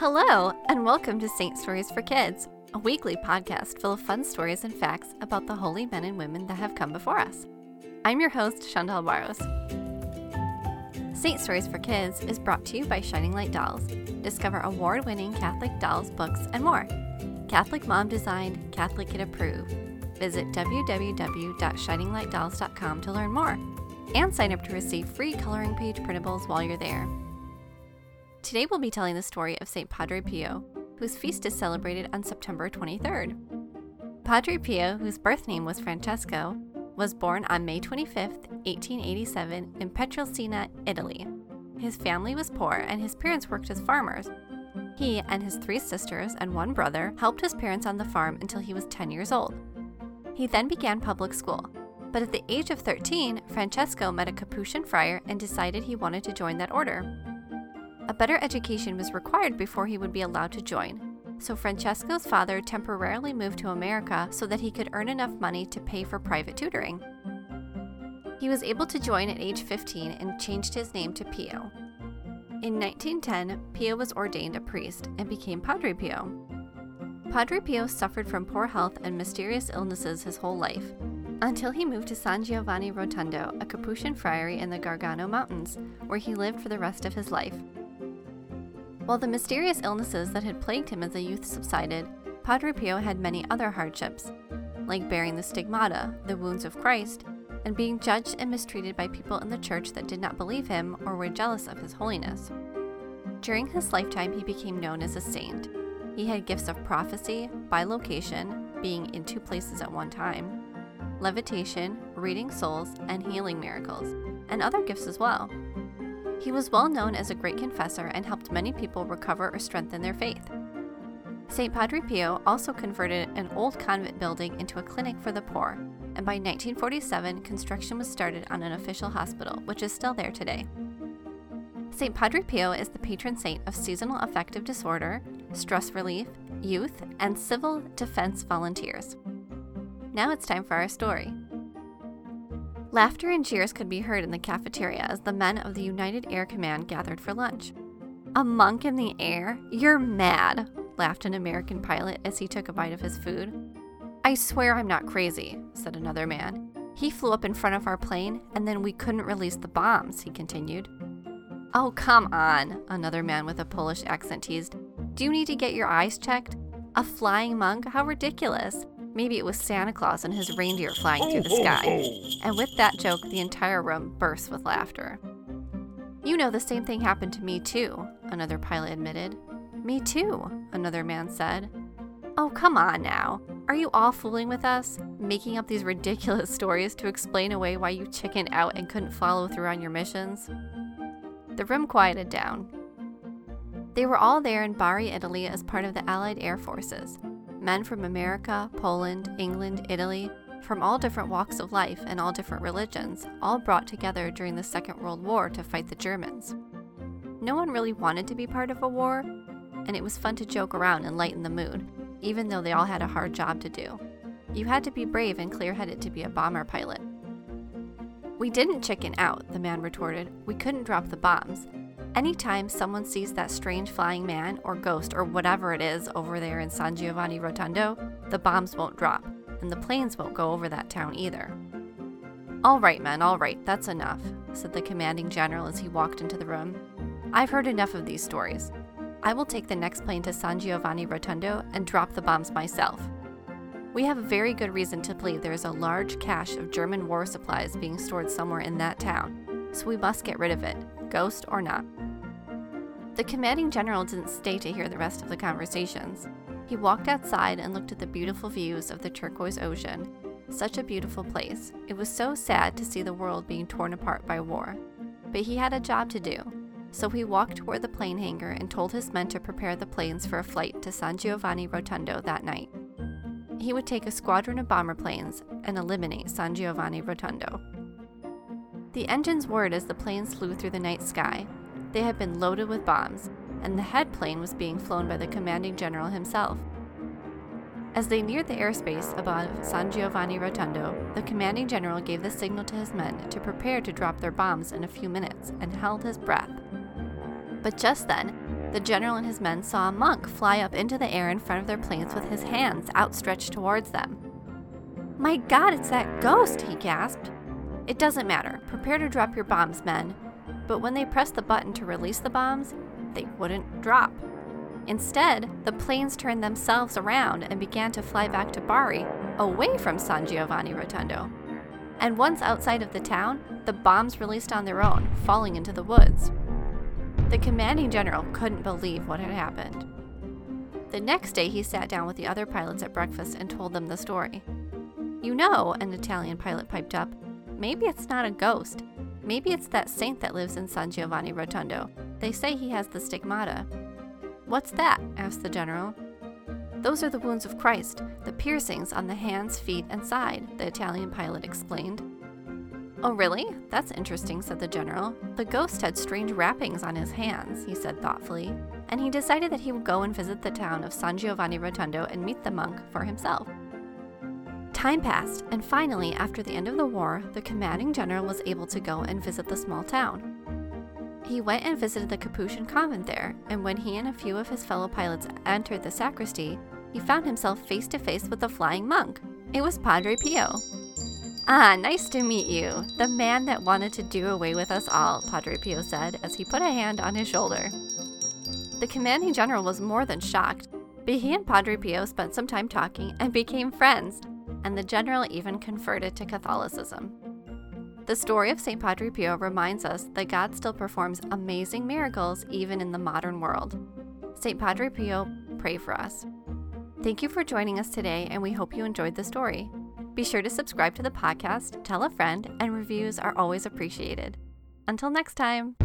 Hello, and welcome to Saint Stories for Kids, a weekly podcast full of fun stories and facts about the holy men and women that have come before us. I'm your host, Chantal Barros. Saint Stories for Kids is brought to you by Shining Light Dolls. Discover award-winning Catholic dolls, books, and more. Catholic mom designed, Catholic kid approved. Visit www.shininglightdolls.com to learn more and sign up to receive free coloring page printables while you're there. Today we'll be telling the story of St. Padre Pio, whose feast is celebrated on September 23rd. Padre Pio, whose birth name was Francesco, was born on May 25, 1887 in Pietrelcina, Italy. His family was poor and his parents worked as farmers. He and his three sisters and one brother helped his parents on the farm until he was 10 years old. He then began public school, but at the age of 13, Francesco met a Capuchin friar and decided he wanted to join that order. A better education was required before he would be allowed to join, so Francesco's father temporarily moved to America so that he could earn enough money to pay for private tutoring. He was able to join at age 15 and changed his name to Pio. In 1910, Pio was ordained a priest and became Padre Pio. Padre Pio suffered from poor health and mysterious illnesses his whole life, until he moved to San Giovanni Rotondo, a Capuchin friary in the Gargano Mountains, where he lived for the rest of his life. While the mysterious illnesses that had plagued him as a youth subsided, Padre Pio had many other hardships, like bearing the stigmata, the wounds of Christ, and being judged and mistreated by people in the church that did not believe him or were jealous of his holiness. During his lifetime, he became known as a saint. He had gifts of prophecy, bilocation, being in two places at one time, levitation, reading souls, and healing miracles, and other gifts as well. He was well known as a great confessor and helped many people recover or strengthen their faith. St. Padre Pio also converted an old convent building into a clinic for the poor, and by 1947, construction was started on an official hospital, which is still there today. St. Padre Pio is the patron saint of seasonal affective disorder, stress relief, youth, and civil defense volunteers. Now it's time for our story. Laughter and jeers could be heard in the cafeteria as the men of the United Air Command gathered for lunch. "A monk in the air? You're mad," laughed an American pilot as he took a bite of his food. "I swear I'm not crazy," said another man. "He flew up in front of our plane, and then we couldn't release the bombs," he continued. "Oh, come on," another man with a Polish accent teased. "Do you need to get your eyes checked? A flying monk? How ridiculous. Maybe it was Santa Claus and his reindeer flying through the sky." And with that joke, the entire room burst with laughter. "You know, the same thing happened to me too," another pilot admitted. "Me too," another man said. "Oh, come on now. Are you all fooling with us? Making up these ridiculous stories to explain away why you chickened out and couldn't follow through on your missions?" The room quieted down. They were all there in Bari, Italy as part of the Allied Air Forces. Men from America, Poland, England, Italy, from all different walks of life and all different religions, all brought together during the Second World War to fight the Germans. No one really wanted to be part of a war, and it was fun to joke around and lighten the mood, even though they all had a hard job to do. You had to be brave and clear-headed to be a bomber pilot. "We didn't chicken out," the man retorted. "We couldn't drop the bombs. Anytime someone sees that strange flying man or ghost or whatever it is over there in San Giovanni Rotondo, the bombs won't drop, and the planes won't go over that town either." "All right, men, all right, that's enough," said the commanding general as he walked into the room. "I've heard enough of these stories. I will take the next plane to San Giovanni Rotondo and drop the bombs myself. We have very good reason to believe there is a large cache of German war supplies being stored somewhere in that town, so we must get rid of it, ghost or not." The commanding general didn't stay to hear the rest of the conversations. He walked outside and looked at the beautiful views of the turquoise ocean. Such a beautiful place. It was so sad to see the world being torn apart by war. But he had a job to do, so he walked toward the plane hangar and told his men to prepare the planes for a flight to San Giovanni Rotondo that night. He would take a squadron of bomber planes and eliminate San Giovanni Rotondo. The engines whirred as the planes flew through the night sky. They had been loaded with bombs, and the head plane was being flown by the commanding general himself. As they neared the airspace above San Giovanni Rotondo, the commanding general gave the signal to his men to prepare to drop their bombs in a few minutes and held his breath. But just then, the general and his men saw a monk fly up into the air in front of their planes with his hands outstretched towards them. "My God, it's that ghost!" he gasped. "It doesn't matter. Prepare to drop your bombs, men." But when they pressed the button to release the bombs, they wouldn't drop. Instead, the planes turned themselves around and began to fly back to Bari, away from San Giovanni Rotondo. And once outside of the town, the bombs released on their own, falling into the woods. The commanding general couldn't believe what had happened. The next day, he sat down with the other pilots at breakfast and told them the story. "You know," an Italian pilot piped up, "maybe it's not a ghost. Maybe it's that saint that lives in San Giovanni Rotondo. They say he has the stigmata." "What's that?" asked the general. "Those are the wounds of Christ, the piercings on the hands, feet, and side," the Italian pilot explained. "Oh, really? That's interesting," said the general. "The ghost had strange wrappings on his hands," he said thoughtfully, and he decided that he would go and visit the town of San Giovanni Rotondo and meet the monk for himself. Time passed, and finally, after the end of the war, the commanding general was able to go and visit the small town. He went and visited the Capuchin convent there, and when he and a few of his fellow pilots entered the sacristy, he found himself face to face with the flying monk. It was Padre Pio. "Ah, nice to meet you, the man that wanted to do away with us all," Padre Pio said as he put a hand on his shoulder. The commanding general was more than shocked, but he and Padre Pio spent some time talking and became friends, and the general even converted to Catholicism. The story of St. Padre Pio reminds us that God still performs amazing miracles even in the modern world. St. Padre Pio, pray for us. Thank you for joining us today, and we hope you enjoyed the story. Be sure to subscribe to the podcast, tell a friend, and reviews are always appreciated. Until next time!